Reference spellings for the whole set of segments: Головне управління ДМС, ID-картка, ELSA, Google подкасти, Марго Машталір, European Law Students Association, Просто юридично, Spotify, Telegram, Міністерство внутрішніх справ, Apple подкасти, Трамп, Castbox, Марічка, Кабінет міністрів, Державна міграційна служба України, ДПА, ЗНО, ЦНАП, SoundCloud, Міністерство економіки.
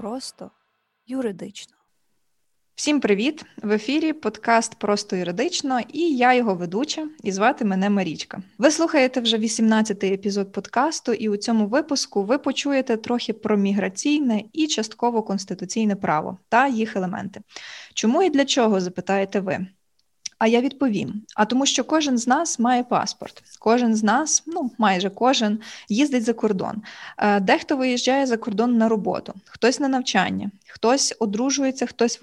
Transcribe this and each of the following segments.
просто юридично. Всім привіт! В ефірі подкаст «Просто юридично» і я його ведуча, і звати мене Марічка. Ви слухаєте вже 18-й епізод подкасту, і у цьому випуску ви почуєте трохи про міграційне і частково конституційне право та їх елементи. Чому і для чого, запитаєте ви? А я відповім. А тому, що кожен з нас має паспорт. Кожен з нас, майже кожен, їздить за кордон. Дехто виїжджає за кордон на роботу, хтось на навчання, хтось одружується, хтось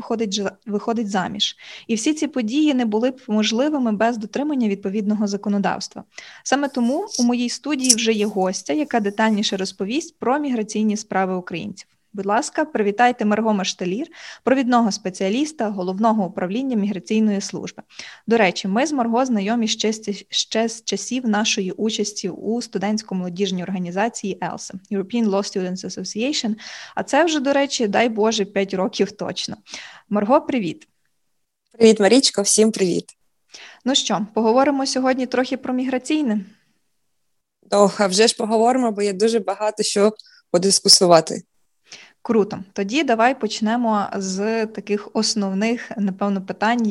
виходить заміж. І всі ці події не були б можливими без дотримання відповідного законодавства. Саме тому у моїй студії вже є гостя, яка детальніше розповість про міграційні справи українців. Будь ласка, привітайте Марго Машталір, провідного спеціаліста Головного управління міграційної служби. До речі, ми з Марго знайомі ще з часів нашої участі у студентсько-молодіжній організації ELSA, European Law Students Association, а це вже, до речі, дай Боже, 5 років точно. Марго, привіт. Привіт, Марічко, всім привіт. Ну що, поговоримо сьогодні трохи про міграційне? А вже ж поговоримо, бо є дуже багато що подискусувати. Круто. Тоді давай почнемо з таких основних, напевно, питань,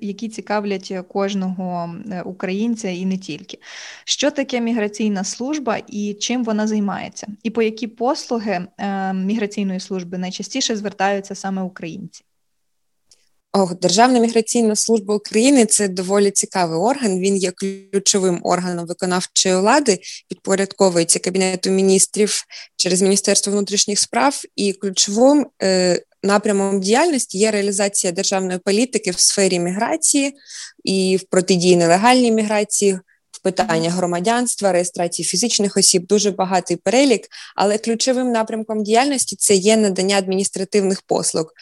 які цікавлять кожного українця і не тільки. Що таке міграційна служба і чим вона займається? І по які послуги міграційної служби найчастіше звертаються саме українці? Державна міграційна служба України – це доволі цікавий орган. Він є ключовим органом виконавчої влади, підпорядковується Кабінету міністрів через Міністерство внутрішніх справ. І ключовим напрямом діяльності є реалізація державної політики в сфері міграції і в протидії нелегальній міграції, в питаннях громадянства, реєстрації фізичних осіб. Дуже багатий перелік, але ключовим напрямком діяльності – це є надання адміністративних послуг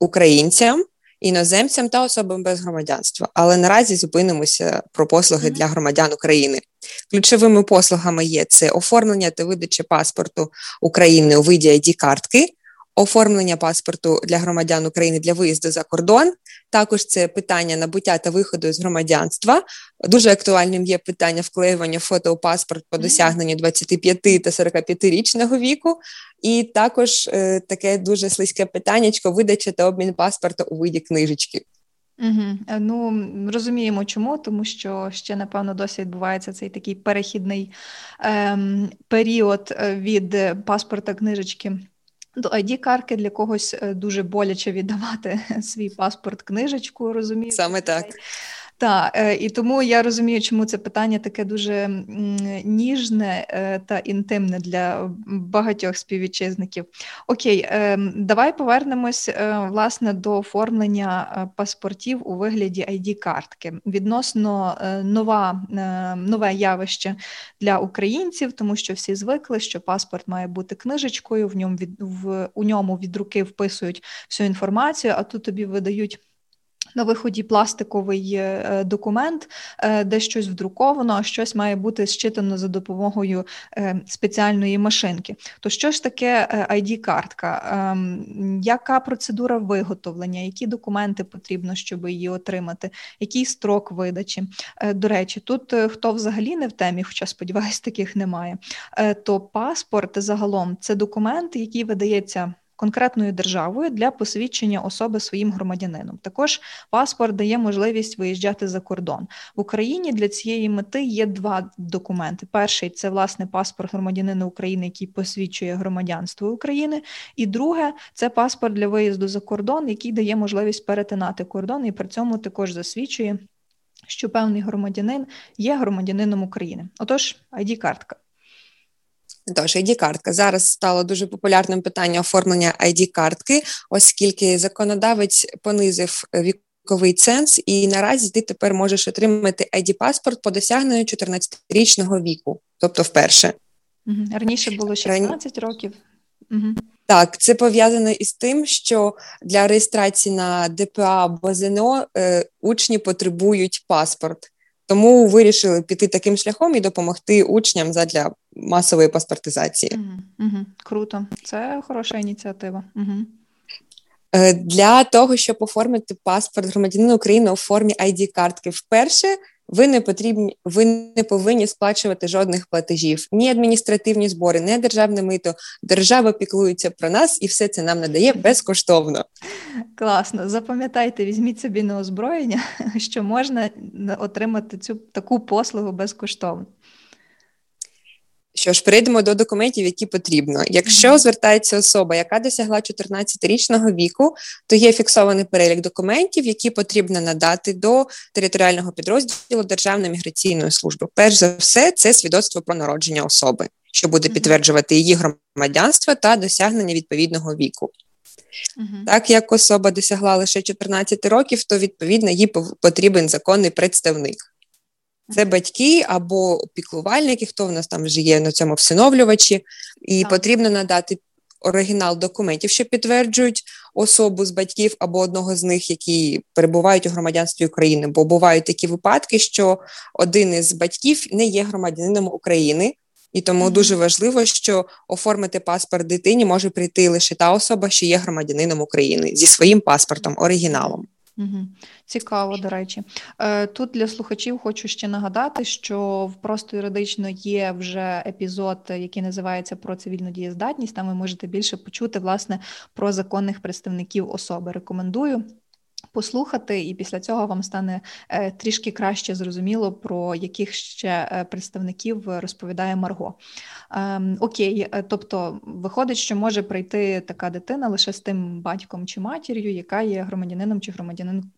українцям, іноземцям та особам без громадянства. Але наразі зупинимося про послуги для громадян України. Ключовими послугами є це оформлення та видача паспорту України у виді ID-картки, оформлення паспорту для громадян України для виїзду за кордон, також це питання набуття та виходу з громадянства. Дуже актуальним є питання вклеювання фото у паспорт по досягненню 25 та 45-річного віку, і також таке дуже слизьке питаннячко – видача та обмін паспорта у виді книжечки. Розуміємо чому, тому що ще, напевно, досі відбувається цей такий перехідний період від паспорта книжечки до ID-картки. Для когось дуже боляче віддавати свій паспорт-книжечку, розумію. Саме так. Так, і тому я розумію, чому це питання таке дуже ніжне та інтимне для багатьох співвітчизників. Окей, давай повернемось, власне, до оформлення паспортів у вигляді ID-картки. Відносно нове явище для українців, тому що всі звикли, що паспорт має бути книжечкою, у ньому від руки вписують всю інформацію, а тут тобі видають на виході пластиковий документ, де щось вдруковано, а щось має бути зчитано за допомогою спеціальної машинки. То що ж таке ID-картка? Яка процедура виготовлення? Які документи потрібно, щоб її отримати? Який строк видачі? До речі, тут хто взагалі не в темі, хоча, сподіваюсь, таких немає, то паспорт загалом – це документ, який видається конкретною державою для посвідчення особи своїм громадянином. Також паспорт дає можливість виїжджати за кордон. В Україні для цієї мети є два документи. Перший – це, власне, паспорт громадянина України, який посвідчує громадянство України. І друге – це паспорт для виїзду за кордон, який дає можливість перетинати кордон і при цьому також засвідчує, що певний громадянин є громадянином України. Отож, ID-картка. Тож, ID-картка. Зараз стало дуже популярним питання оформлення ID-картки, оскільки законодавець понизив віковий ценз, і наразі ти тепер можеш отримати ID-паспорт по досягненню 14-річного віку, тобто вперше. Раніше було 16 років. Так, це пов'язано із тим, що для реєстрації на ДПА або ЗНО учні потребують паспорт. Тому вирішили піти таким шляхом і допомогти учням задля масової паспортизації. Круто. Це хороша ініціатива. Для того, щоб оформити паспорт громадянина України у формі ID-картки вперше, Ви не повинні сплачувати жодних платежів, ні адміністративні збори, ні державне мито. Держава піклується про нас і все це нам надає безкоштовно. Класно. Запам'ятайте, візьміть собі на озброєння, що можна отримати цю таку послугу безкоштовно. Що ж, перейдемо до документів, які потрібно. Якщо звертається особа, яка досягла 14-річного віку, то є фіксований перелік документів, які потрібно надати до територіального підрозділу Державної міграційної служби. Перш за все, це свідоцтво про народження особи, що буде підтверджувати її громадянство та досягнення відповідного віку. Так як особа досягла лише 14 років, то, відповідно, їй потрібен законний представник. Це батьки або опікувальники, хто в нас там вже є на цьому всиновлювачі, і потрібно надати оригінал документів, що підтверджують особу з батьків або одного з них, які перебувають у громадянстві України, бо бувають такі випадки, що один із батьків не є громадянином України, і тому дуже важливо, що оформити паспорт дитині може прийти лише та особа, що є громадянином України, зі своїм паспортом, оригіналом. Угу. Цікаво, до речі. Тут для слухачів хочу ще нагадати, що в «Просто юридично» є вже епізод, який називається «Про цивільну дієздатність». Там ви можете більше почути, власне, про законних представників особи. Рекомендую послухати, і після цього вам стане трішки краще зрозуміло, про яких ще представників розповідає Марго. Окей, тобто виходить, що може прийти така дитина лише з тим батьком чи матір'ю, яка є громадянином чи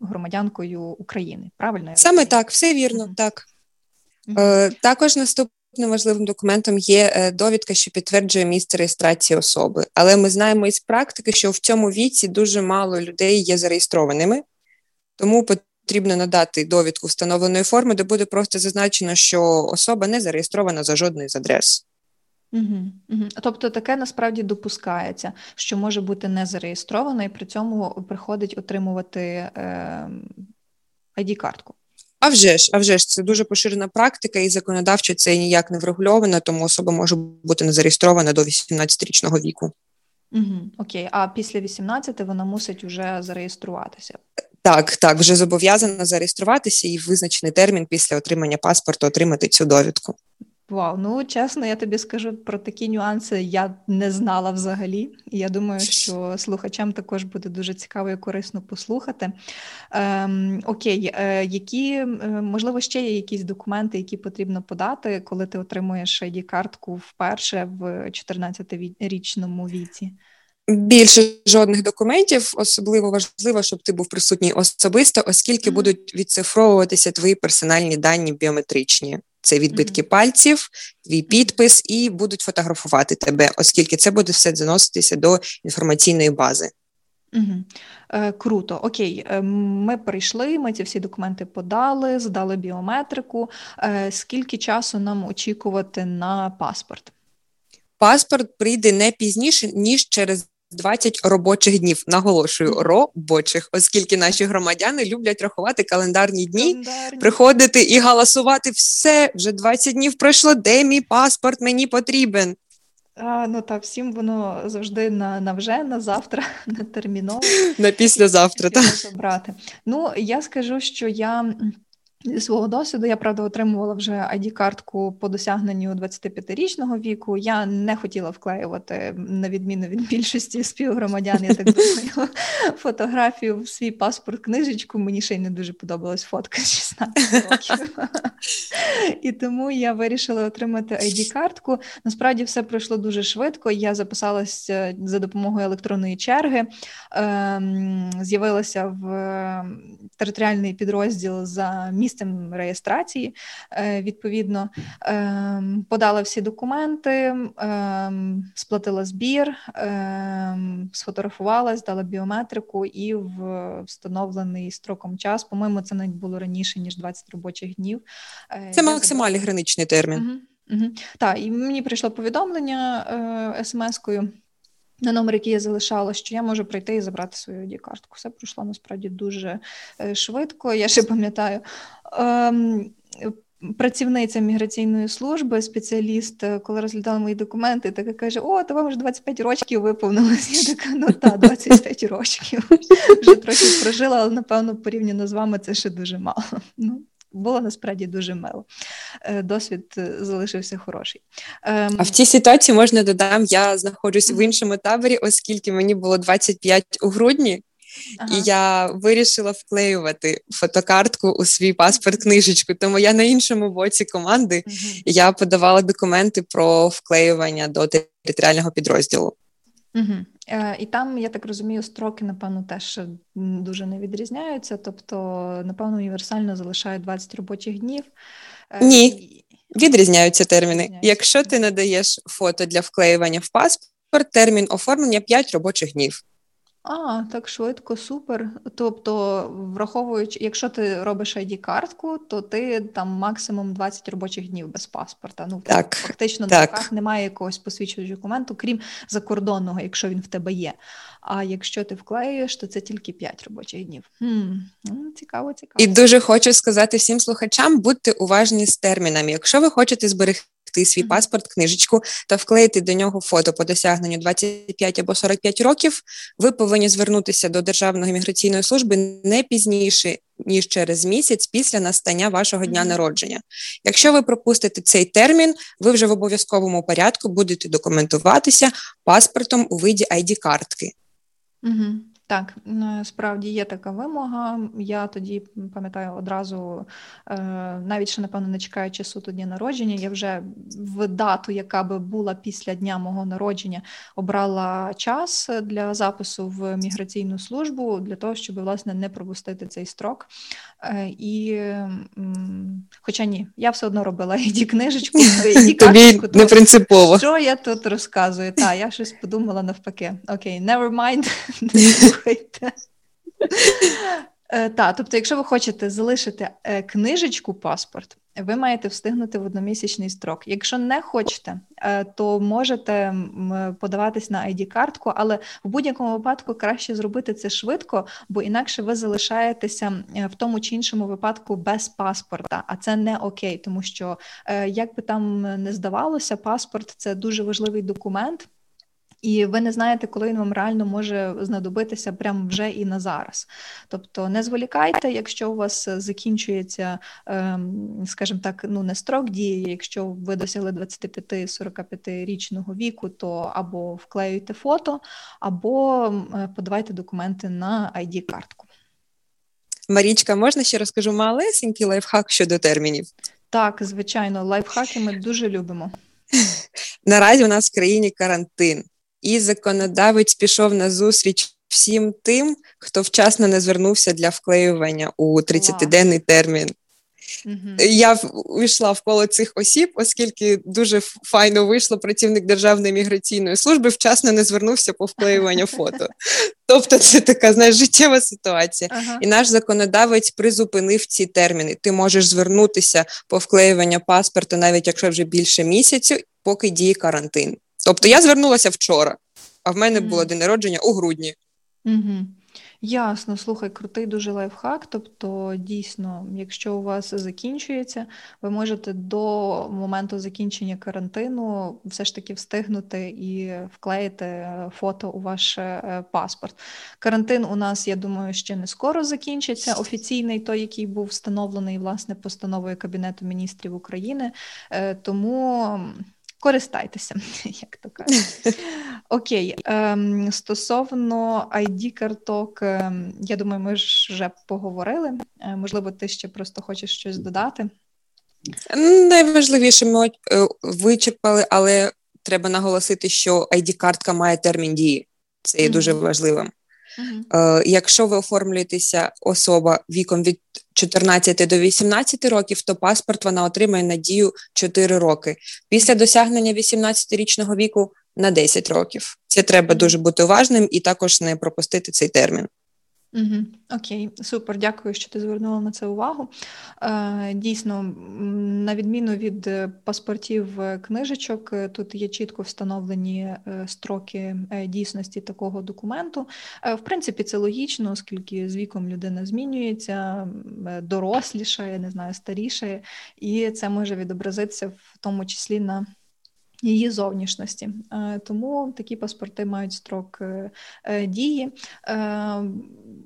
громадянкою України, правильно? Саме так, все вірно, так. Також важливим документом є довідка, що підтверджує місце реєстрації особи. Але ми знаємо із практики, що в цьому віці дуже мало людей є зареєстрованими, тому потрібно надати довідку встановленої форми, де буде просто зазначено, що особа не зареєстрована за жодною з адрес. Тобто таке насправді допускається, що може бути не зареєстрована і при цьому приходить отримувати ID-картку. А вже ж, це дуже поширена практика, і законодавчо це ніяк не врегульовано, тому особа може бути не зареєстрована до 18-річного віку. Окей, а після 18 вона мусить вже зареєструватися? Так, вже зобов'язана зареєструватися і в визначений термін після отримання паспорту отримати цю довідку. Вау, ну чесно, я тобі скажу, про такі нюанси я не знала взагалі. І я думаю, що слухачам також буде дуже цікаво і корисно послухати. Окей, які, можливо, ще є якісь документи, які потрібно подати, коли ти отримуєш ID-картку вперше в 14-річному віці? Більше жодних документів. Особливо важливо, щоб ти був присутній особисто, оскільки будуть відцифровуватися твої персональні дані біометричні. Це відбитки пальців, твій підпис, і будуть фотографувати тебе, оскільки це буде все заноситися до інформаційної бази. Круто. Окей, ми прийшли, ми ці всі документи подали, здали біометрику. Скільки часу нам очікувати на паспорт? Паспорт прийде не пізніше, ніж через 20 робочих днів, наголошую, робочих, оскільки наші громадяни люблять рахувати календарні дні, приходити і галасувати: все, вже 20 днів пройшло, де мій паспорт, мені потрібен. Ну так, всім воно завжди на завтра, на терміново. На післязавтра, так. Ну, я скажу, що зі свого досвіду, я, правда, отримувала вже ID-картку по досягненню 25-річного віку. Я не хотіла вклеювати, на відміну від більшості співгромадян, я так думаю, фотографію в свій паспорт-книжечку. Мені ще й не дуже подобалась фотка з 16 років. І тому я вирішила отримати ID-картку. Насправді все пройшло дуже швидко. Я записалася за допомогою електронної черги. З'явилася в територіальний підрозділ за місцем реєстрації, відповідно, подала всі документи, сплатила збір, сфотографувалась, дала біометрику і в встановлений строком час, по-моєму, це навіть було раніше, ніж 20 робочих днів. Це максимальний граничний термін. Так, і мені прийшло повідомлення смс-кою на номер, який я залишала, що я можу прийти і забрати свою ID-картку. Все пройшло, насправді, дуже швидко. Я ще пам'ятаю, працівниця міграційної служби, спеціаліст, коли розглядала мої документи, така каже: о, то вам вже 25 років виповнилось. Я така: ну та, 25 років. Вже трохи прожила, але, напевно, порівняно з вами це ще дуже мало. Ну, було насправді дуже мило. Досвід залишився хороший. А в цій ситуації, можна додам, я знаходжусь в іншому таборі, оскільки мені було 25 у грудні, і я вирішила вклеювати фотокартку у свій паспорт-книжечку. Тому я на іншому боці команди, я подавала документи про вклеювання до територіального підрозділу. І там, я так розумію, строки, напевно, теж дуже не відрізняються, тобто, напевно, універсально залишають 20 робочих днів. Ні, відрізняються терміни. Якщо ти надаєш фото для вклеювання в паспорт, термін оформлення 5 робочих днів. А, так швидко, супер. Тобто, враховуючи, якщо ти робиш ID-картку, то ти там максимум 20 робочих днів без паспорта. Ну, так, фактично на руках немає якогось посвідчуючого документу, крім закордонного, якщо він в тебе є. А якщо ти вклеюєш, то це тільки 5 робочих днів. Цікаво, цікаво. І дуже хочу сказати всім слухачам, будьте уважні з термінами. Якщо ви хочете зберегти свій паспорт, книжечку та вклеїти до нього фото по досягненню 25 або 45 років, ви повинні звернутися до Державної міграційної служби не пізніше, ніж через місяць після настання вашого дня народження. Якщо ви пропустите цей термін, ви вже в обов'язковому порядку будете документуватися паспортом у виді ID-картки. Так, справді є така вимога. Я тоді, пам'ятаю, одразу, навіть ще, напевно, не чекаючи суто дня народження, я вже в дату, яка би була після дня мого народження, обрала час для запису в міграційну службу, для того, щоб, власне, не пропустити цей строк. І, хоча ні, я все одно робила ID-книжечку, ID-карточку. Тобі не принципово. Що я тут розказую? Так, я щось подумала навпаки. Окей, never mind. Так, тобто, якщо ви хочете залишити книжечку паспорт, ви маєте встигнути в одномісячний строк. Якщо не хочете, то можете подаватись на ID-картку, але в будь-якому випадку краще зробити це швидко, бо інакше ви залишаєтеся в тому чи іншому випадку без паспорта, а це не окей, тому що, як би там не здавалося, паспорт – це дуже важливий документ, і ви не знаєте, коли він вам реально може знадобитися прямо вже і на зараз. Тобто не зволікайте, якщо у вас закінчується, скажімо так, ну не строк дії, якщо ви досягли 25-45-річного віку, то або вклеюйте фото, або подавайте документи на ID-картку. Марічка, можна ще розкажу малесенький лайфхак щодо термінів? Так, звичайно, лайфхаки ми дуже любимо. Наразі у нас в країні карантин. І законодавець пішов назустріч всім тим, хто вчасно не звернувся для вклеювання у 30-денний термін. Я увійшла в коло цих осіб, оскільки дуже файно вийшло, працівник Державної міграційної служби вчасно не звернувся по вклеюванню фото. Тобто це така, знаєш, життєва ситуація. І наш законодавець призупинив ці терміни. Ти можеш звернутися по вклеюванню паспорта, навіть якщо вже більше місяцю, поки діє карантин. Тобто я звернулася вчора, а в мене було день народження у грудні. Ясно, слухай, крутий дуже лайфхак, тобто дійсно, якщо у вас закінчується, ви можете до моменту закінчення карантину все ж таки встигнути і вклеїти фото у ваш паспорт. Карантин у нас, я думаю, ще не скоро закінчиться, офіційний той, який був встановлений, власне, постановою Кабінету міністрів України, тому... Користайтеся, як то кажуть. Окей, стосовно ID-карток, я думаю, ми ж вже поговорили. Можливо, ти ще просто хочеш щось додати? Найважливіше ми вичерпали, але треба наголосити, що ID-картка має термін дії. Це є дуже важливим. Якщо ви оформлюєтеся особа віком від 14 до 18 років, то паспорт вона отримає на дію 4 роки. Після досягнення 18-річного віку на 10 років. Це треба дуже бути уважним і також не пропустити цей термін. Окей, супер, дякую, що ти звернула на це увагу. Дійсно, на відміну від паспортів книжечок, тут є чітко встановлені строки дійсності такого документу. В принципі, це логічно, оскільки з віком людина змінюється, дорослішає, не знаю, старішає, і це може відобразитися в тому числі на її зовнішності. Тому такі паспорти мають строк дії.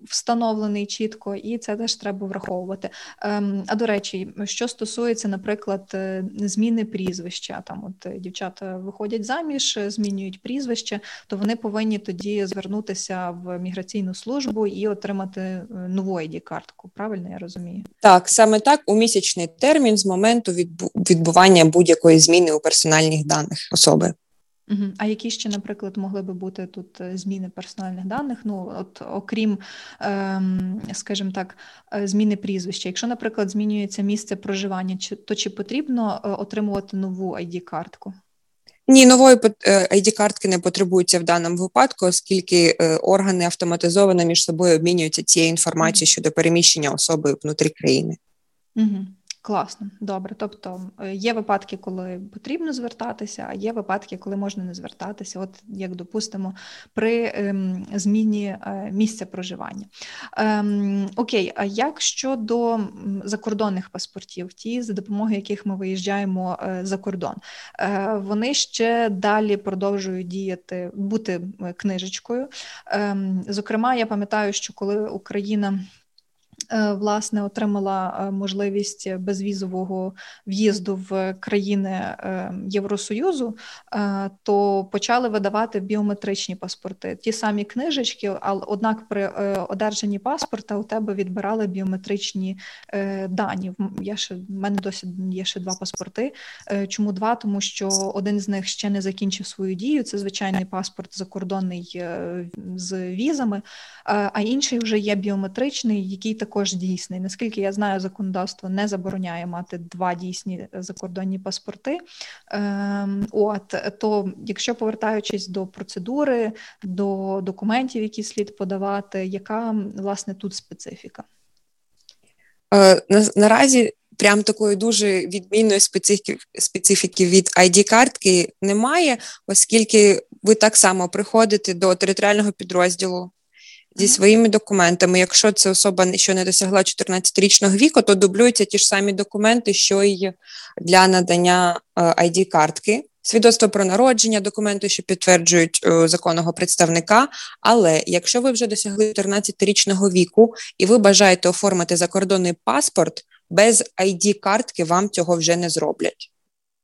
встановлений чітко, і це теж треба враховувати. А до речі, що стосується, наприклад, зміни прізвища, там от дівчата виходять заміж, змінюють прізвище, то вони повинні тоді звернутися в міграційну службу і отримати нову ID-картку, правильно я розумію? Так, саме так, у місячний термін з моменту відбування будь-якої зміни у персональних даних особи. А які ще, наприклад, могли би бути тут зміни персональних даних? Ну, от окрім, скажімо так, зміни прізвища. Якщо, наприклад, змінюється місце проживання, то чи потрібно отримувати нову ID-картку? Ні, нової ID-картки не потребується в даному випадку, оскільки органи автоматизовано між собою обмінюються цією інформацією щодо переміщення особи внутрі країни. Угу. Класно, добре. Тобто є випадки, коли потрібно звертатися, а є випадки, коли можна не звертатися, от як, допустимо, при зміні місця проживання. Окей, а як щодо закордонних паспортів, ті, за допомогою яких ми виїжджаємо за кордон? Вони ще далі продовжують діяти, бути книжечкою. Зокрема, я пам'ятаю, що коли Україна... власне, отримала можливість безвізового в'їзду в країни Євросоюзу, то почали видавати біометричні паспорти. Ті самі книжечки, але однак при одержанні паспорта у тебе відбирали біометричні дані. В мене досі є ще два паспорти. Чому два? Тому що один з них ще не закінчив свою дію. Це звичайний паспорт закордонний з візами, а інший вже є біометричний, який також дійсний. Наскільки я знаю, законодавство не забороняє мати два дійсні закордонні паспорти. То якщо повертаючись до процедури, до документів, які слід подавати, яка, власне, тут специфіка? Наразі прям такої дуже відмінної специфіки від ID-картки немає, оскільки ви так само приходите до територіального підрозділу зі своїми документами. Якщо це особа, що не досягла 14-річного віку, то дублюються ті ж самі документи, що й для надання ID-картки. Свідоцтво про народження, документи, що підтверджують законного представника. Але якщо ви вже досягли 14-річного віку і ви бажаєте оформити закордонний паспорт, без ID-картки вам цього вже не зроблять.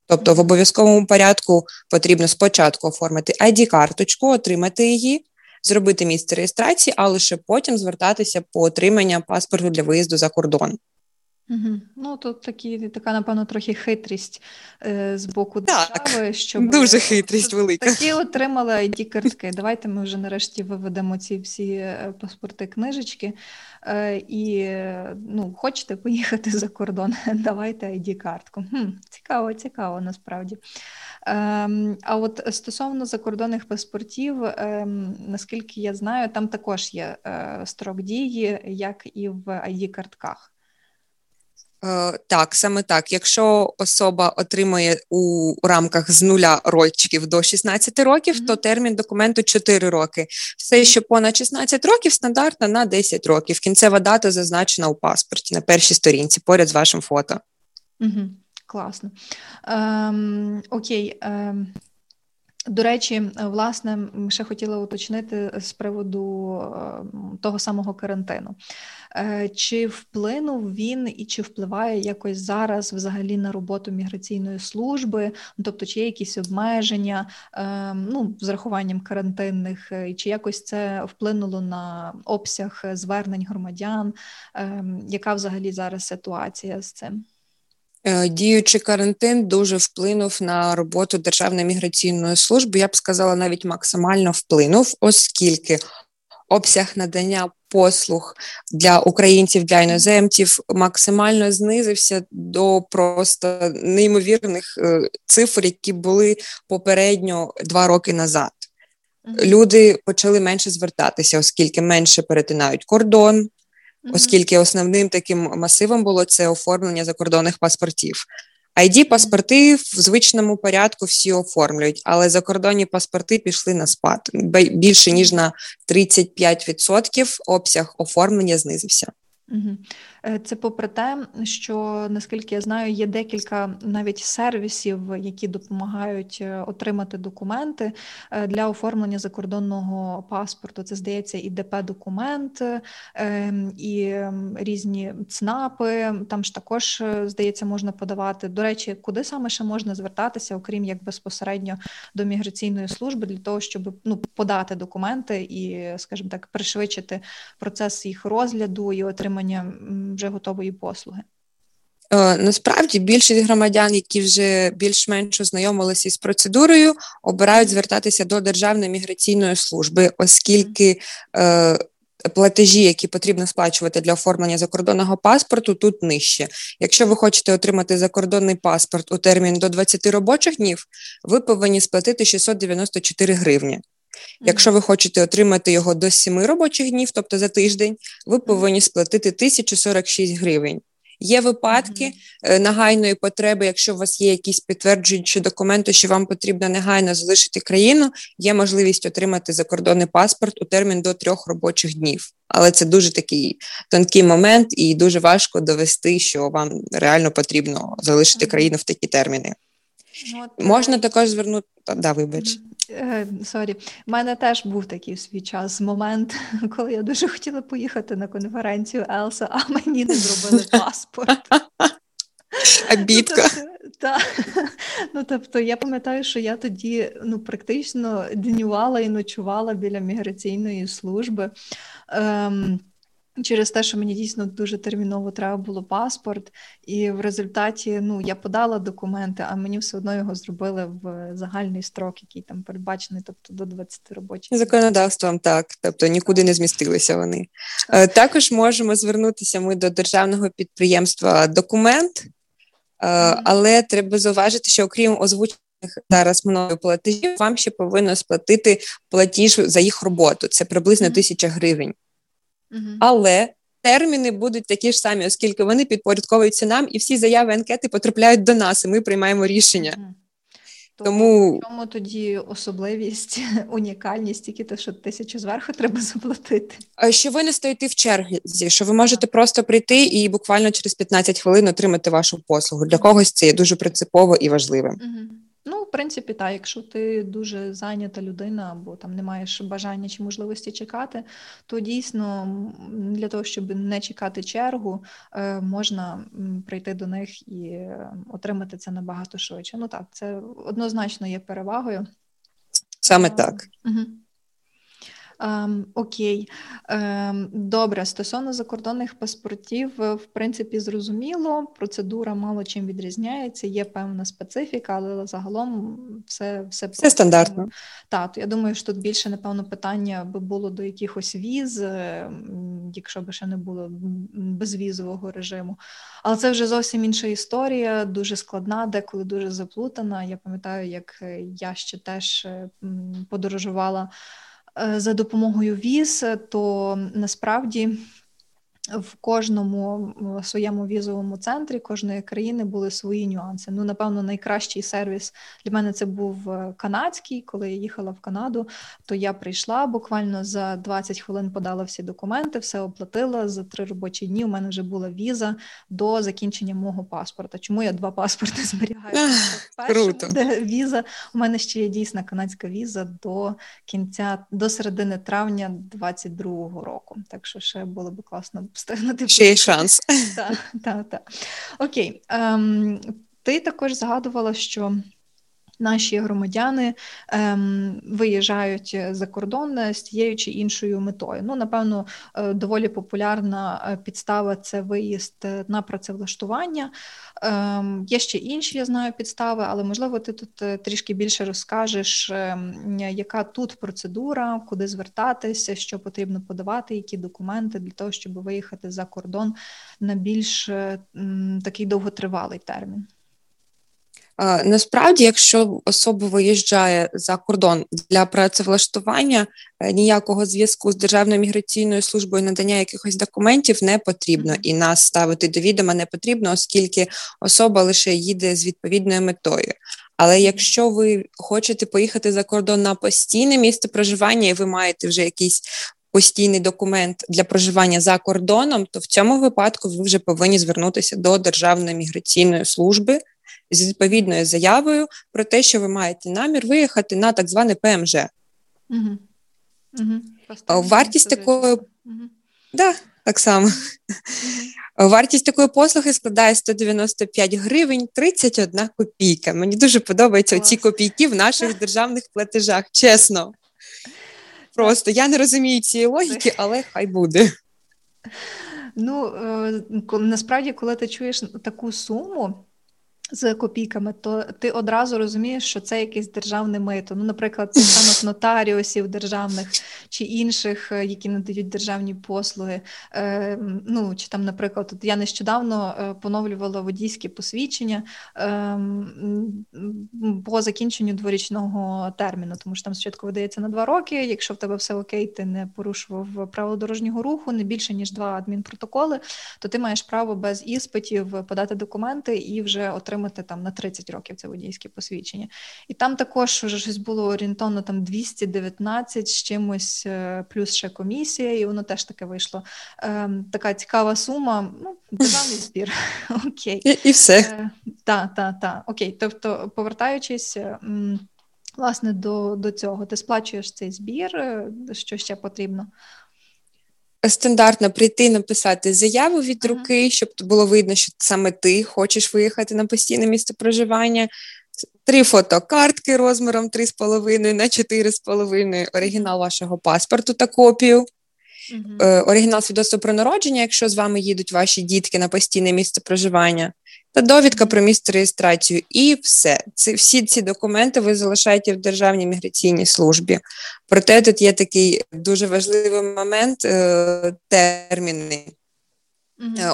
Тобто в обов'язковому порядку потрібно спочатку оформити ID-карточку, отримати її, зробити місце реєстрації, а лише потім звертатися по отримання паспорту для виїзду за кордон. Угу. Ну, тут така, напевно, трохи хитрість з боку держави. Так, дуже хитрість велика. Такі отримали ID-картки. Давайте ми вже нарешті виведемо ці всі паспорти-книжечки. Хочете поїхати за кордон, давайте ID-картку. Цікаво, насправді. А от стосовно закордонних паспортів, наскільки я знаю, там також є строк дії, як і в ID-картках. Так, саме так. Якщо особа отримує у рамках з 0 рочків до 16 років, то термін документу 4 роки. Все, що понад 16 років, стандартно на 10 років. Кінцева дата зазначена у паспорті на першій сторінці поряд з вашим фото. Угу. Класно. Окей. До речі, власне, ще хотіла уточнити з приводу того самого карантину. Чи вплинув він і чи впливає якось зараз взагалі на роботу міграційної служби? Тобто, чи є якісь обмеження з урахуванням карантинних? І чи якось це вплинуло на обсяг звернень громадян? Яка взагалі зараз ситуація з цим? Діючий карантин дуже вплинув на роботу Державної міграційної служби, я б сказала, навіть максимально вплинув, оскільки обсяг надання послуг для українців, для іноземців максимально знизився до просто неймовірних цифр, які були попередньо 2 роки назад. Люди почали менше звертатися, оскільки менше перетинають кордон, оскільки основним таким масивом було це оформлення закордонних паспортів. ID-паспорти в звичному порядку всі оформлюють, але закордонні паспорти пішли на спад. Більше, ніж на 35% обсяг оформлення знизився. Це попри те, що, наскільки я знаю, є декілька навіть сервісів, які допомагають отримати документи для оформлення закордонного паспорту. Це, здається, і ДП-документ, і різні ЦНАПи, там ж також, здається, можна подавати. До речі, куди саме ще можна звертатися, окрім як безпосередньо до міграційної служби, для того, щоб подати документи і, скажімо так, пришвидшити процес їх розгляду і отримання вже готової послуги? Насправді більшість громадян, які вже більш-менш ознайомилися із процедурою, обирають звертатися до Державної міграційної служби, оскільки платежі, які потрібно сплачувати для оформлення закордонного паспорту, тут нижче. Якщо ви хочете отримати закордонний паспорт у термін до 20 робочих днів, ви повинні сплатити 694 гривні. Якщо ви хочете отримати його до 7 робочих днів, тобто за тиждень, ви повинні сплатити 1046 гривень. Є випадки нагайної потреби, якщо у вас є якісь підтверджуючі документи, що вам потрібно негайно залишити країну, є можливість отримати закордонний паспорт у термін до 3 робочих днів. Але це дуже такий тонкий момент і дуже важко довести, що вам реально потрібно залишити країну в такі терміни. Можна також звернути... Да, вибач. Сорі. У мене теж був такий в свій час момент, коли я дуже хотіла поїхати на конференцію Елса, а мені не зробили паспорт. Обідка. Тобто я пам'ятаю, що я тоді практично днювала і ночувала біля міграційної служби. Через те, що мені дійсно дуже терміново треба було паспорт, і в результаті я подала документи, а мені все одно його зробили в загальний строк, який там передбачений, тобто до 20 робочих. Законодавством, так, тобто нікуди не змістилися вони. Також можемо звернутися ми до державного підприємства «Документ», але треба зауважити, що окрім озвучення, зараз мною платежів, вам ще повинно сплатити платіж за їх роботу, це приблизно 1000 гривень. Але терміни будуть такі ж самі, оскільки вони підпорядковуються нам, і всі заяви, анкети потрапляють до нас, і ми приймаємо рішення. Тому... В чому тоді особливість, унікальність, тільки те, що 1000 зверху треба заплатити? Що ви не стоїте в черзі, що ви можете просто прийти і буквально через 15 хвилин отримати вашу послугу. Для когось це є дуже принципово і важливим. В принципі, так, якщо ти дуже зайнята людина або там не маєш бажання чи можливості чекати, то дійсно для того, щоб не чекати чергу, можна прийти до них і отримати це набагато швидше. Так, це однозначно є перевагою. Саме так. Окей. Добре, стосовно закордонних паспортів, в принципі, зрозуміло, процедура мало чим відрізняється, є певна специфіка, але загалом все стандартно. Так, я думаю, що тут більше, напевно, питання би було до якихось віз, якщо б ще не було безвізового режиму. Але це вже зовсім інша історія, дуже складна, деколи дуже заплутана. Я пам'ятаю, як я ще теж подорожувала за допомогою віз, то насправді в кожному своєму візовому центрі кожної країни були свої нюанси. Напевно, найкращий сервіс для мене це був канадський. Коли я їхала в Канаду, то я прийшла, буквально за 20 хвилин подала всі документи, все оплатила, за 3 робочі дні у мене вже була віза до закінчення мого паспорта. Чому я 2 паспорти зберігаю? Круто! Віза. У мене ще є дійсна канадська віза до середини травня 2022 року. Так що ще було би класно встигнути. Ще є шанс. Так. Окей. Ти також згадувала, що наші громадяни виїжджають за кордон з тією чи іншою метою. Напевно, доволі популярна підстава – це виїзд на працевлаштування. Є ще інші, я знаю, підстави, але, можливо, ти тут трішки більше розкажеш, яка тут процедура, куди звертатися, що потрібно подавати, які документи для того, щоб виїхати за кордон на більш такий довготривалий термін. Насправді, якщо особа виїжджає за кордон для працевлаштування, ніякого зв'язку з Державною міграційною службою надання якихось документів не потрібно, і нас ставити до відома не потрібно, оскільки особа лише їде з відповідною метою. Але якщо ви хочете поїхати за кордон на постійне місце проживання і ви маєте вже якісь постійний документ для проживання за кордоном, то в цьому випадку ви вже повинні звернутися до Державної міграційної служби з відповідною заявою про те, що ви маєте намір виїхати на так зване ПМЖ. Угу. Угу. Вартість такої... Угу. Да, так само. Угу. Вартість такої послуги складає 195 гривень 31 копійка. Мені дуже подобаються ці копійки в наших державних платежах, чесно. Просто я не розумію цієї логіки, але хай буде. Ну, насправді, коли ти чуєш таку суму з копійками, то ти одразу розумієш, що це якесь державне мито. Ну, наприклад, тих самих нотаріусів державних чи інших, які надають державні послуги. Ну, чи там, наприклад, я нещодавно поновлювала водійські посвідчення по закінченню дворічного терміну, тому що там спочатку видається на 2 роки, якщо в тебе все окей, ти не порушував правила дорожнього руху, не більше, ніж 2 адмінпротоколи, то ти маєш право без іспитів подати документи і вже отримати там на 30 років це водійське посвідчення. І там також вже щось було орієнтовно там 219 з чимось, плюс ще комісія, і воно теж таке вийшло. Така цікава сума, ну, державний збір. Окей. І все. Так. Окей, тобто, повертаючись... власне, до цього. Ти сплачуєш цей збір, що ще потрібно? Стандартно прийти, написати заяву від руки, щоб було видно, що саме ти хочеш виїхати на постійне місце проживання. 3 фотокартки розміром 3,5 на 4,5, оригінал вашого паспорту та копію, оригінал свідоцтва про народження, якщо з вами їдуть ваші дітки на постійне місце проживання, та довідка про місце реєстрації. І все. Всі ці документи ви залишаєте в Державній міграційній службі. Проте тут є такий дуже важливий момент – терміни.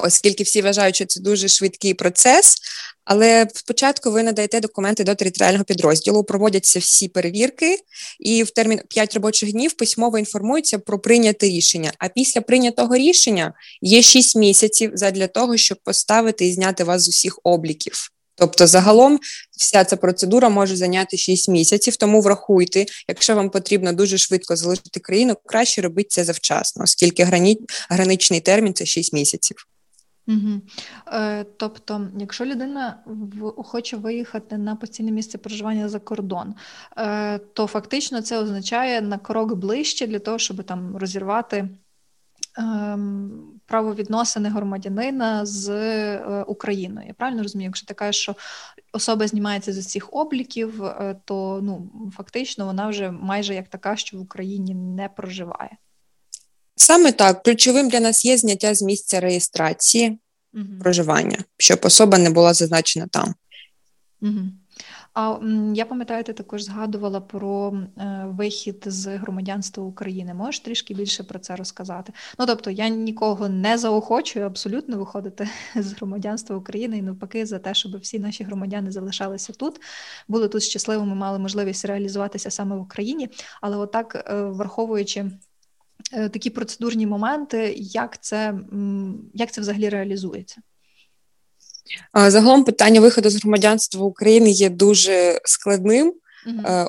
Оскільки всі вважають, що це дуже швидкий процес, але спочатку ви надаєте документи до територіального підрозділу, проводяться всі перевірки, і в термін 5 робочих днів письмово інформується про прийняте рішення. А після прийнятого рішення є 6 місяців задля того, щоб поставити і зняти вас з усіх обліків. Тобто загалом вся ця процедура може зайняти 6 місяців, тому врахуйте, якщо вам потрібно дуже швидко залишити країну, краще робіть це завчасно, оскільки граничний термін – це 6 місяців. Угу. Тобто, якщо людина хоче виїхати на постійне місце проживання за кордон, то фактично це означає на крок ближче для того, щоб там розірвати правовідносини громадянина з Україною. Я правильно розумію? Якщо ти кажеш, що особа знімається з усіх обліків, то ну, фактично вона вже майже як така, що в Україні не проживає. Саме так. Ключовим для нас є зняття з місця реєстрації проживання, щоб особа не була зазначена там. Угу. А я пам'ятаю, ти також згадувала про вихід з громадянства України. Можеш трішки більше про це розказати? Ну, тобто, я нікого не заохочую абсолютно виходити з громадянства України і навпаки за те, щоб всі наші громадяни залишалися тут, були тут щасливими, мали можливість реалізуватися саме в Україні. Але отак, враховуючи такі процедурні моменти, як це взагалі реалізується? Загалом питання виходу з громадянства України є дуже складним,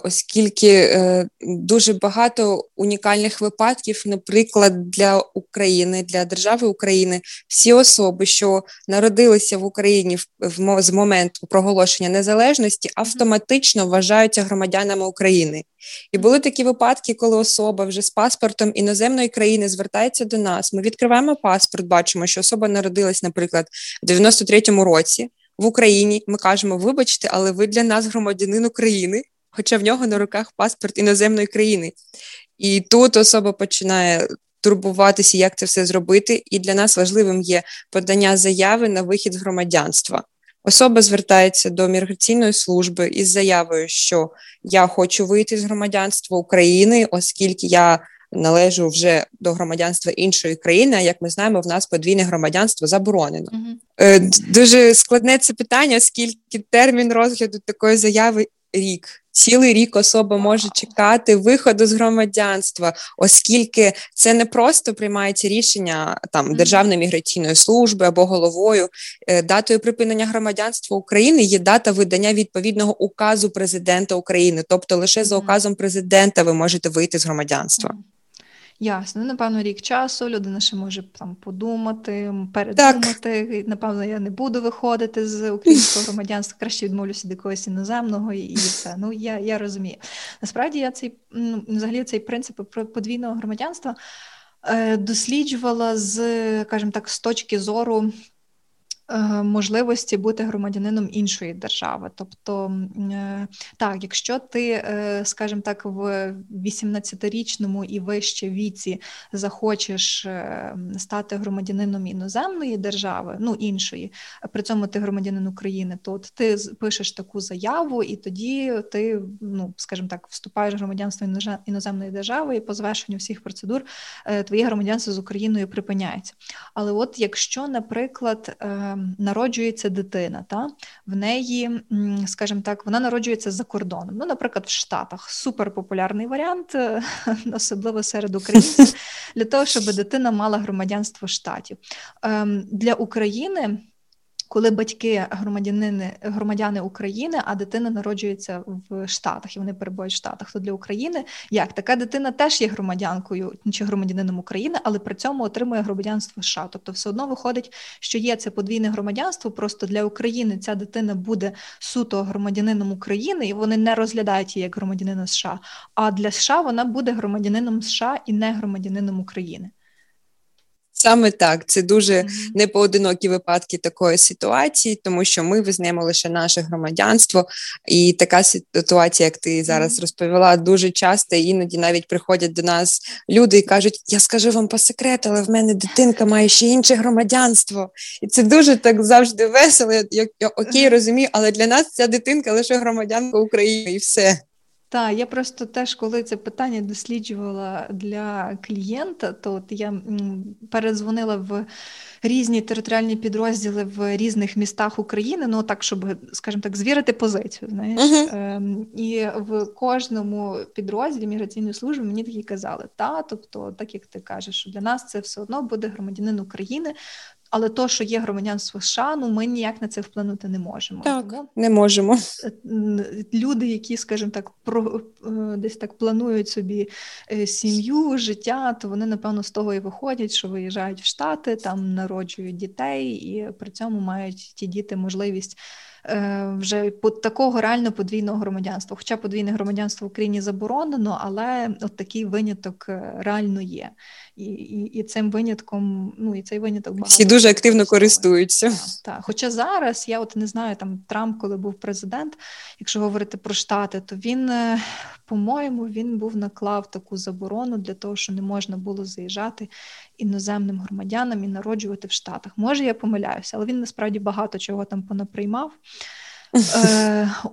оскільки дуже багато унікальних випадків, наприклад, для України, для держави України, всі особи, що народилися в Україні з моменту проголошення незалежності, автоматично вважаються громадянами України. І були такі випадки, коли особа вже з паспортом іноземної країни звертається до нас, ми відкриваємо паспорт, бачимо, що особа народилась, наприклад, в 93-му році в Україні, ми кажемо, вибачте, але ви для нас громадянин України, хоча в нього на руках паспорт іноземної країни. І тут особа починає турбуватися, як це все зробити, і для нас важливим є подання заяви на вихід з громадянства. Особа звертається до міграційної служби із заявою, що я хочу вийти з громадянства України, оскільки я належу вже до громадянства іншої країни, а як ми знаємо, в нас подвійне громадянство заборонено. Дуже складне це питання, оскільки термін розгляду такої заяви – рік. Цілий рік особа може чекати виходу з громадянства, оскільки це не просто приймається рішення там Державної міграційної служби або головою. Датою припинення громадянства України є дата видання відповідного указу президента України. Тобто лише за указом президента ви можете вийти з громадянства. Ясно, напевно, рік часу, людина ще може там подумати, передумати. Так. Напевно, я не буду виходити з українського громадянства, краще відмовлюся до когось іноземного і все. Ну, я розумію. Насправді, я цей принцип подвійного громадянства досліджувала з, скажімо так, з точки зору можливості бути громадянином іншої держави. Тобто, так, якщо ти, скажімо так, в 18-річному і вище віці захочеш стати громадянином іноземної держави, ну, іншої, при цьому ти громадянин України, то от ти пишеш таку заяву, і тоді ти, ну, скажімо так, вступаєш в громадянство іноземної держави, і по завершенню всіх процедур твоє громадянство з Україною припиняється. Але от якщо, наприклад, народжується дитина, та в неї, скажімо так, вона народжується за кордоном. Ну, наприклад, в Штатах суперпопулярний варіант, особливо серед українців, для того, щоб дитина мала громадянство Штатів. Для України, коли батьки громадяни України, а дитина народжується в Штатах, і вони перебувають в Штатах, то для України, як, така дитина теж є громадянкою чи громадянином України, але при цьому отримує громадянство США. Тобто все одно виходить, що є це подвійне громадянство, просто для України ця дитина буде суто громадянином України, і вони не розглядають її як громадянина США, а для США вона буде громадянином США і не громадянином України. Саме так, це дуже непоодинокі випадки такої ситуації, тому що ми визнаємо лише наше громадянство, і така ситуація, як ти зараз розповіла, дуже часто, іноді навіть приходять до нас люди і кажуть, я скажу вам по секрету, але в мене дитинка має ще інше громадянство. І це дуже так завжди весело, я окей, розумію, але для нас ця дитинка лише громадянка України і все. Так, я просто теж, коли це питання досліджувала для клієнта, то от я передзвонила в різні територіальні підрозділи в різних містах України, ну так, щоб, скажімо так, звірити позицію, знаєш. І в кожному підрозділі міграційної служби мені такі казали, тобто, так як ти кажеш, що для нас це все одно буде громадянин України, але то, що є громадянство США, ну, ми ніяк на це вплинути не можемо. Так, не можемо. Люди, які, скажімо так, десь так планують собі сім'ю, життя, то вони, напевно, з того і виходять, що виїжджають в Штати, там народжують дітей, і при цьому мають ті діти можливість вже такого реально подвійного громадянства. Хоча подвійне громадянство в Україні заборонено, але от такий виняток реально є. І цим винятком, ну, і цей виняток багато. Всі дуже активно користуються. Так. Хоча зараз, я от не знаю, там Трамп, коли був президент, якщо говорити про Штати, то він, по-моєму, він був наклав таку заборону для того, що не можна було заїжджати іноземним громадянам і народжувати в Штатах. Може, я помиляюся, але він насправді багато чого там понаприймав.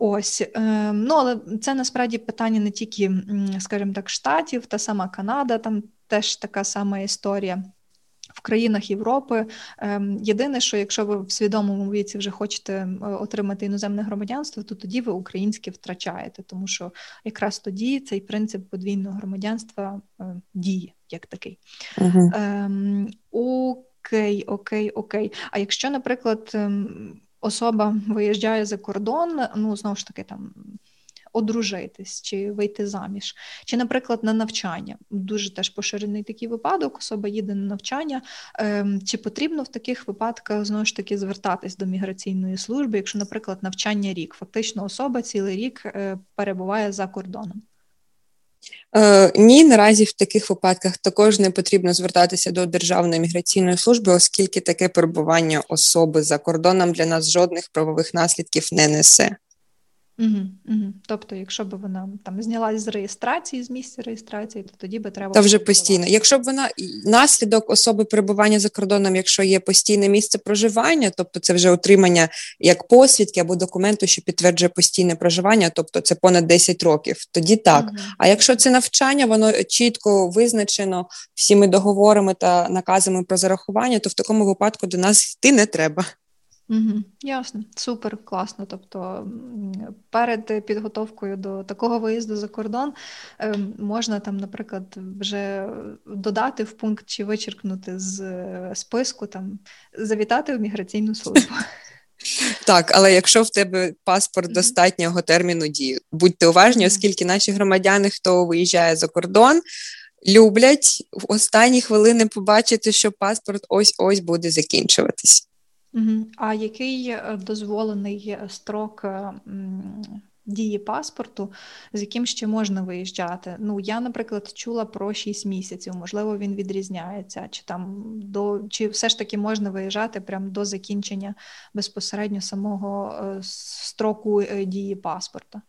Ну, але це насправді питання не тільки, скажімо так, Штатів, та сама Канада, там теж така сама історія. В країнах Європи єдине, що якщо ви в свідомому віці вже хочете отримати іноземне громадянство, то тоді ви українське втрачаєте, тому що якраз тоді цей принцип подвійного громадянства діє як такий. Окей. А якщо, наприклад, особа виїжджає за кордон, ну, знову ж таки, там, одружитись чи вийти заміж, чи, наприклад, на навчання. Дуже теж поширений такий випадок, особа їде на навчання. Чи потрібно в таких випадках, знову ж таки, звертатись до міграційної служби, якщо, наприклад, навчання рік? Фактично особа цілий рік перебуває за кордоном. Ні, наразі в таких випадках також не потрібно звертатися до Державної міграційної служби, оскільки таке перебування особи за кордоном для нас жодних правових наслідків не несе. Тобто, якщо б вона там знялась з реєстрації, з місця реєстрації, то тоді би треба... Та вже постійно. Якщо б вона... Наслідок особи перебування за кордоном, якщо є постійне місце проживання, тобто це вже отримання як посвідки або документу, що підтверджує постійне проживання, тобто це понад 10 років, тоді так. А якщо це навчання, воно чітко визначено всіми договорами та наказами про зарахування, то в такому випадку до нас йти не треба. Ясно, супер, класно. Тобто перед підготовкою до такого виїзду за кордон можна там, наприклад, вже додати в пункт чи вичеркнути з списку, там, завітати в міграційну службу. Так, але якщо в тебе паспорт достатнього терміну дії, будьте уважні, оскільки наші громадяни, хто виїжджає за кордон, люблять в останні хвилини побачити, що паспорт ось-ось буде закінчуватись. А який дозволений строк дії паспорту, з яким ще можна виїжджати? Ну, я, наприклад, чула про 6 місяців, можливо, він відрізняється, чи все ж таки можна виїжджати прямо до закінчення безпосередньо самого строку дії паспорта?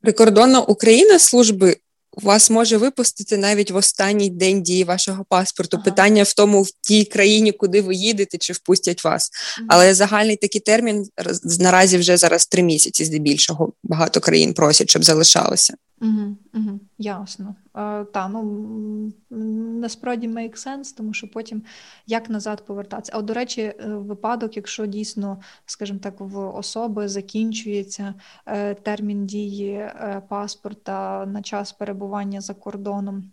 Прикордонна Україна служби вас може випустити навіть в останній день дії вашого паспорту. Ага. Питання в тому, в тій країні, куди ви їдете, чи впустять вас. Ага. Але загальний такий термін наразі вже зараз 3 місяці, здебільшого. Багато країн просять, щоб залишалося. Угу, угу, ясно. Насправді make sense, тому що потім як назад повертатися. А, до речі, випадок, якщо дійсно, скажімо так, в особи закінчується термін дії паспорта на час перебування за кордоном,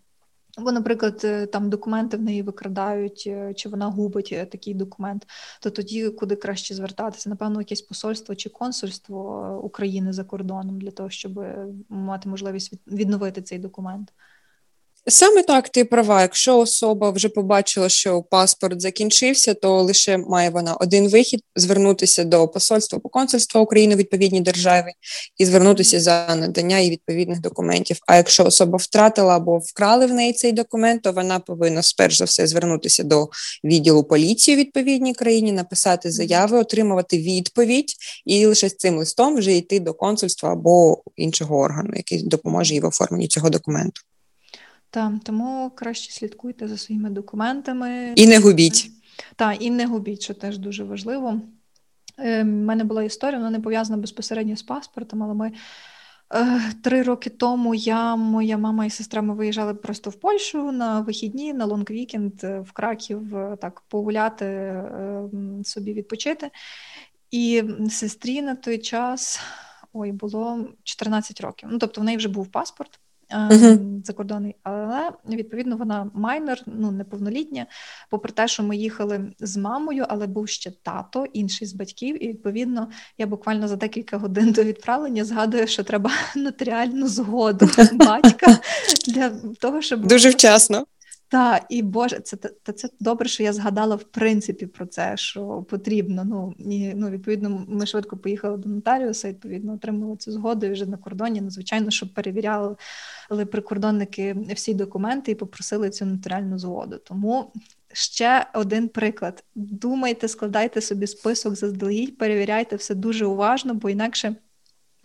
бо, наприклад, там документи в неї викрадають, чи вона губить такий документ, то тоді куди краще звертатися? Напевно, якесь посольство чи консульство України за кордоном для того, щоб мати можливість відновити цей документ. Саме так, ти права. Якщо особа вже побачила, що паспорт закінчився, то лише має вона один вихід – звернутися до посольства або консульства України у відповідній державі і звернутися за надання їй відповідних документів. А якщо особа втратила або вкрали в неї цей документ, то вона повинна спершу за все звернутися до відділу поліції у відповідній країні, написати заяви, отримувати відповідь і лише з цим листом вже йти до консульства або іншого органу, який допоможе їй в оформленні цього документу. Тому краще слідкуйте за своїми документами. І не губіть. І не губіть, що теж дуже важливо. У мене була історія, вона не пов'язана безпосередньо з паспортом, але ми 3 роки тому моя мама і сестра, ми виїжджали просто в Польщу на вихідні, на лонгвікенд в Краків, так, погуляти, собі відпочити. І сестрі на той час, було 14 років. Тобто в неї вже був паспорт. Закордонний, але, відповідно, вона майнер, неповнолітня, попри те, що ми їхали з мамою, але був ще тато, інший з батьків, і, відповідно, я буквально за декілька годин до відправлення згадую, що треба нотаріальну згоду батька для того, щоб... Дуже вчасно. І, Боже, це добре, що я згадала, в принципі, про це, що потрібно. Відповідно, ми швидко поїхали до нотаріуса, відповідно, отримали цю згоду і вже на кордоні. Звичайно, щоб перевіряли прикордонники всі документи і попросили цю нотаріальну згоду. Тому ще один приклад. Думайте, складайте собі список заздалегідь, перевіряйте все дуже уважно, бо інакше...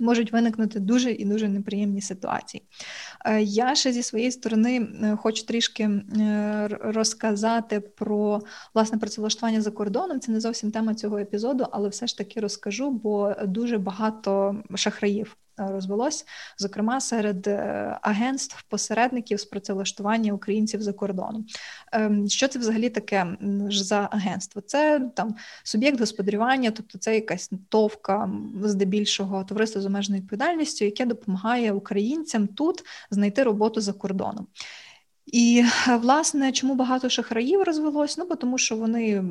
можуть виникнути дуже і дуже неприємні ситуації. Я ще зі своєї сторони хочу трішки розказати про, власне, працевлаштування за кордоном. Це не зовсім тема цього епізоду, але все ж таки розкажу, бо дуже багато шахраїв розвелось, зокрема, серед агентств, посередників з працевлаштування українців за кордоном. Що це взагалі таке за агентство? Це суб'єкт господарювання, тобто це якась товка, здебільшого товариство з обмеженою відповідальністю, яке допомагає українцям тут знайти роботу за кордоном. І, власне, чому багато шахраїв розвелось? Бо тому, що вони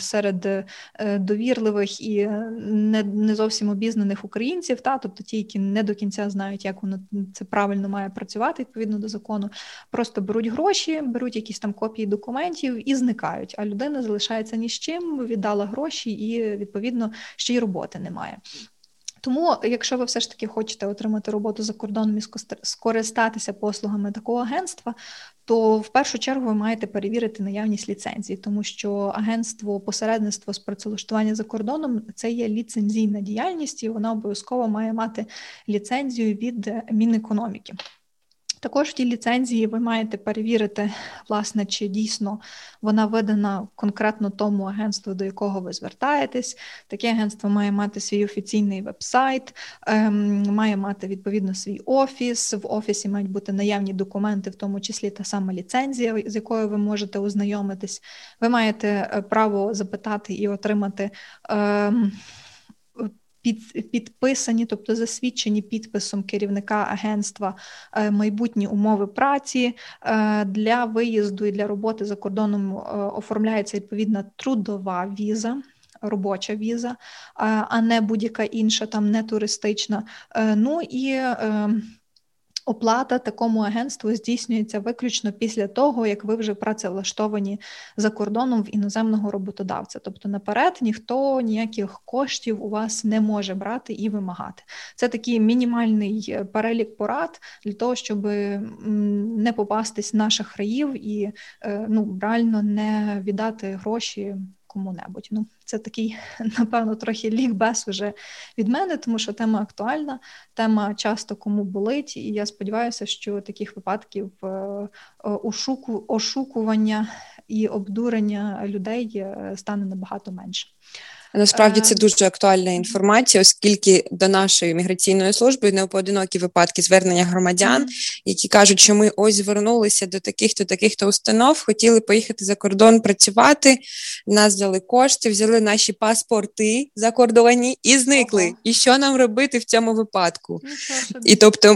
серед довірливих і не зовсім обізнаних українців, тобто ті, які не до кінця знають, як воно це правильно має працювати, відповідно до закону, просто беруть гроші, беруть якісь там копії документів і зникають, а людина залишається ні з чим, віддала гроші і, відповідно, ще й роботи немає. Тому, якщо ви все ж таки хочете отримати роботу за кордоном і скористатися послугами такого агентства, то в першу чергу ви маєте перевірити наявність ліцензії, тому що агентство посередництво з працевлаштування за кордоном – це є ліцензійна діяльність, і вона обов'язково має мати ліцензію від Мінекономіки. Також в тій ліцензії ви маєте перевірити, власне, чи дійсно вона видана конкретно тому агентству, до якого ви звертаєтесь. Таке агентство має мати свій офіційний вебсайт, має мати, відповідно, свій офіс. В офісі мають бути наявні документи, в тому числі та сама ліцензія, з якою ви можете ознайомитись. Ви маєте право запитати і отримати... підписані, тобто засвідчені підписом керівника агентства майбутні умови праці. Для виїзду і для роботи за кордоном оформляється відповідна трудова віза, робоча віза, а не будь-яка інша, не туристична. І Оплата такому агентству здійснюється виключно після того, як ви вже працевлаштовані за кордоном в іноземного роботодавця. Тобто наперед ніхто ніяких коштів у вас не може брати і вимагати. Це такий мінімальний перелік порад для того, щоб не попастись на шахраїв і реально не віддати гроші кому-небудь. Це такий, напевно, трохи лікбез уже від мене, тому що тема актуальна, тема часто кому болить, і я сподіваюся, що таких випадків ошукування і обдурення людей стане набагато менше. Насправді це дуже актуальна інформація, оскільки до нашої міграційної служби непоодинокі випадки звернення громадян, які кажуть, що ми ось звернулися до таких-то, таких-то установ, хотіли поїхати за кордон працювати, нас взяли кошти, взяли наші паспорти закордонні і зникли. Ага. І що нам робити в цьому випадку? І тобто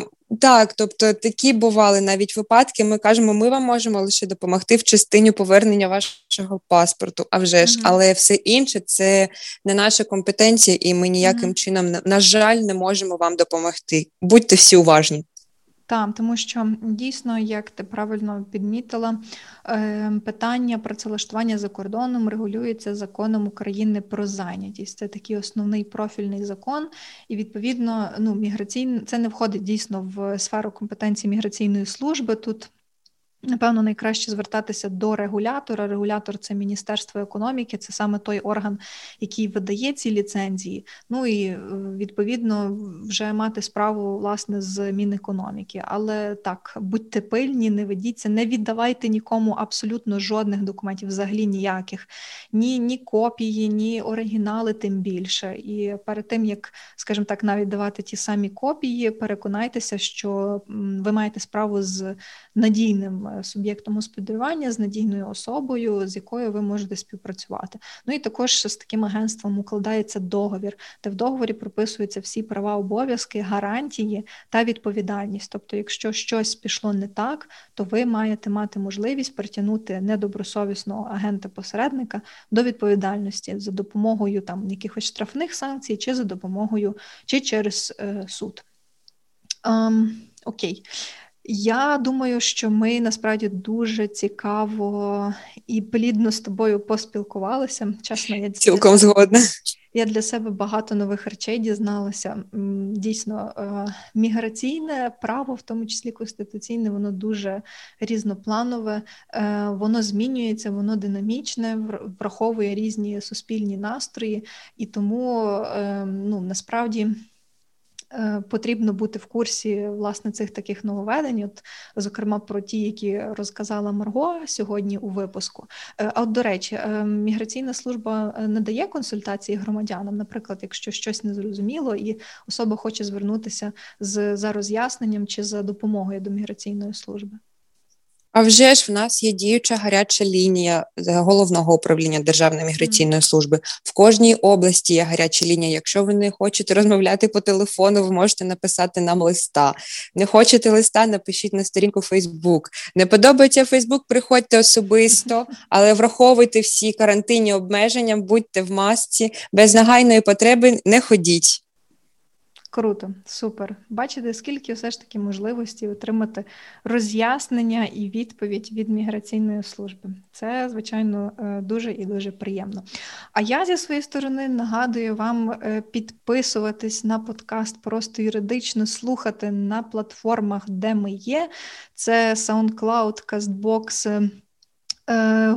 такі бували навіть випадки, ми кажемо, ми вам можемо лише допомогти в частині повернення вашого паспорту, а вже ж, але все інше це не наша компетенція і ми ніяким чином, на жаль, не можемо вам допомогти. Будьте всі уважні. Так, тому що дійсно, як ти правильно підмітила, питання працевлаштування за кордоном регулюється законом України про зайнятість. Це такий основний профільний закон, і відповідно, це не входить дійсно в сферу компетенції міграційної служби. Тут, напевно, найкраще звертатися до регулятора. Регулятор – це Міністерство економіки, це саме той орган, який видає ці ліцензії. І, відповідно, вже мати справу, власне, з Мінекономіки. Але так, будьте пильні, не ведіться, не віддавайте нікому абсолютно жодних документів, взагалі ніяких. Ні копії, ні оригінали, тим більше. І перед тим, як, скажімо так, навіть давати ті самі копії, переконайтеся, що ви маєте справу з надійним суб'єктом господарювання, з надійною особою, з якою ви можете співпрацювати. І також з таким агентством укладається договір, де в договорі прописуються всі права, обов'язки, гарантії та відповідальність. Тобто, якщо щось пішло не так, то ви маєте мати можливість притягнути недобросовісного агента-посередника до відповідальності за допомогою якихось штрафних санкцій чи за допомогою, чи через суд. Окей. Я думаю, що ми насправді дуже цікаво і плідно з тобою поспілкувалися. Чесно, я цілком згодна. Я для себе багато нових речей дізналася. Дійсно, міграційне право, в тому числі конституційне, воно дуже різнопланове, воно змінюється, воно динамічне, враховує різні суспільні настрої, і тому, насправді, потрібно бути в курсі, власне, цих таких нововведень, зокрема про ті, які розказала Марго сьогодні у випуску. А от, до речі, міграційна служба надає консультації громадянам, наприклад, якщо щось незрозуміло і особа хоче звернутися за роз'ясненням чи за допомогою до міграційної служби. А вже ж в нас є діюча гаряча лінія Головного управління Державної міграційної служби. В кожній області є гаряча лінія. Якщо ви не хочете розмовляти по телефону, ви можете написати нам листа. Не хочете листа, напишіть на сторінку Facebook. Не подобається Facebook, приходьте особисто, але враховуйте всі карантинні обмеження, будьте в масці, без нагальної потреби не ходіть. Круто, супер. Бачите, скільки все ж таки можливостей отримати роз'яснення і відповідь від міграційної служби. Це, звичайно, дуже і дуже приємно. А я, зі своєї сторони, нагадую вам підписуватись на подкаст «Просто юридично», слухати на платформах, де ми є. Це SoundCloud, Castbox,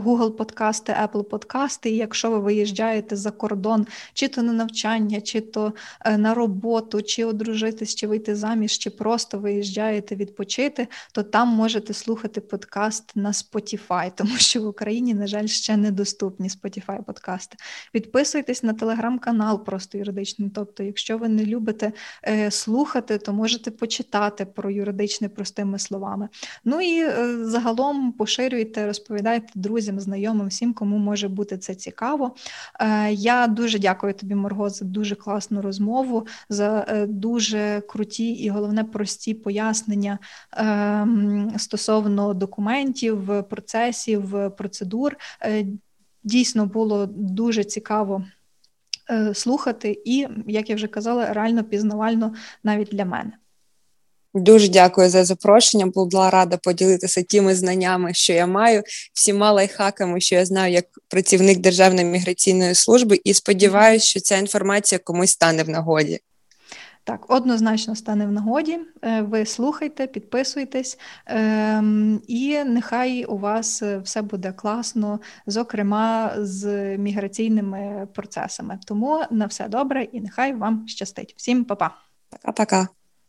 Google подкасти, Apple подкасти, і якщо ви виїжджаєте за кордон, чи то на навчання, чи то на роботу, чи одружитись, чи вийти заміж, чи просто виїжджаєте відпочити, то там можете слухати подкаст на Spotify, тому що в Україні, на жаль, ще недоступні Spotify подкасти. Підписуйтесь на телеграм-канал «Просто юридично», тобто якщо ви не любите слухати, то можете почитати про юридичне простими словами. Загалом поширюйте, розповідайте друзям, знайомим, всім, кому може бути це цікаво. Я дуже дякую тобі, Марго, за дуже класну розмову, за дуже круті і, головне, прості пояснення стосовно документів, процесів, процедур. Дійсно було дуже цікаво слухати і, як я вже казала, реально пізнавально навіть для мене. Дуже дякую за запрошення. Була рада поділитися тими знаннями, що я маю, всіма лайфхаками, що я знаю як працівник Державної міграційної служби, і сподіваюся, що ця інформація комусь стане в нагоді. Так, однозначно стане в нагоді. Ви слухайте, підписуйтесь, і нехай у вас все буде класно, зокрема з міграційними процесами. Тому на все добре і нехай вам щастить. Всім па-па. Пока-пока.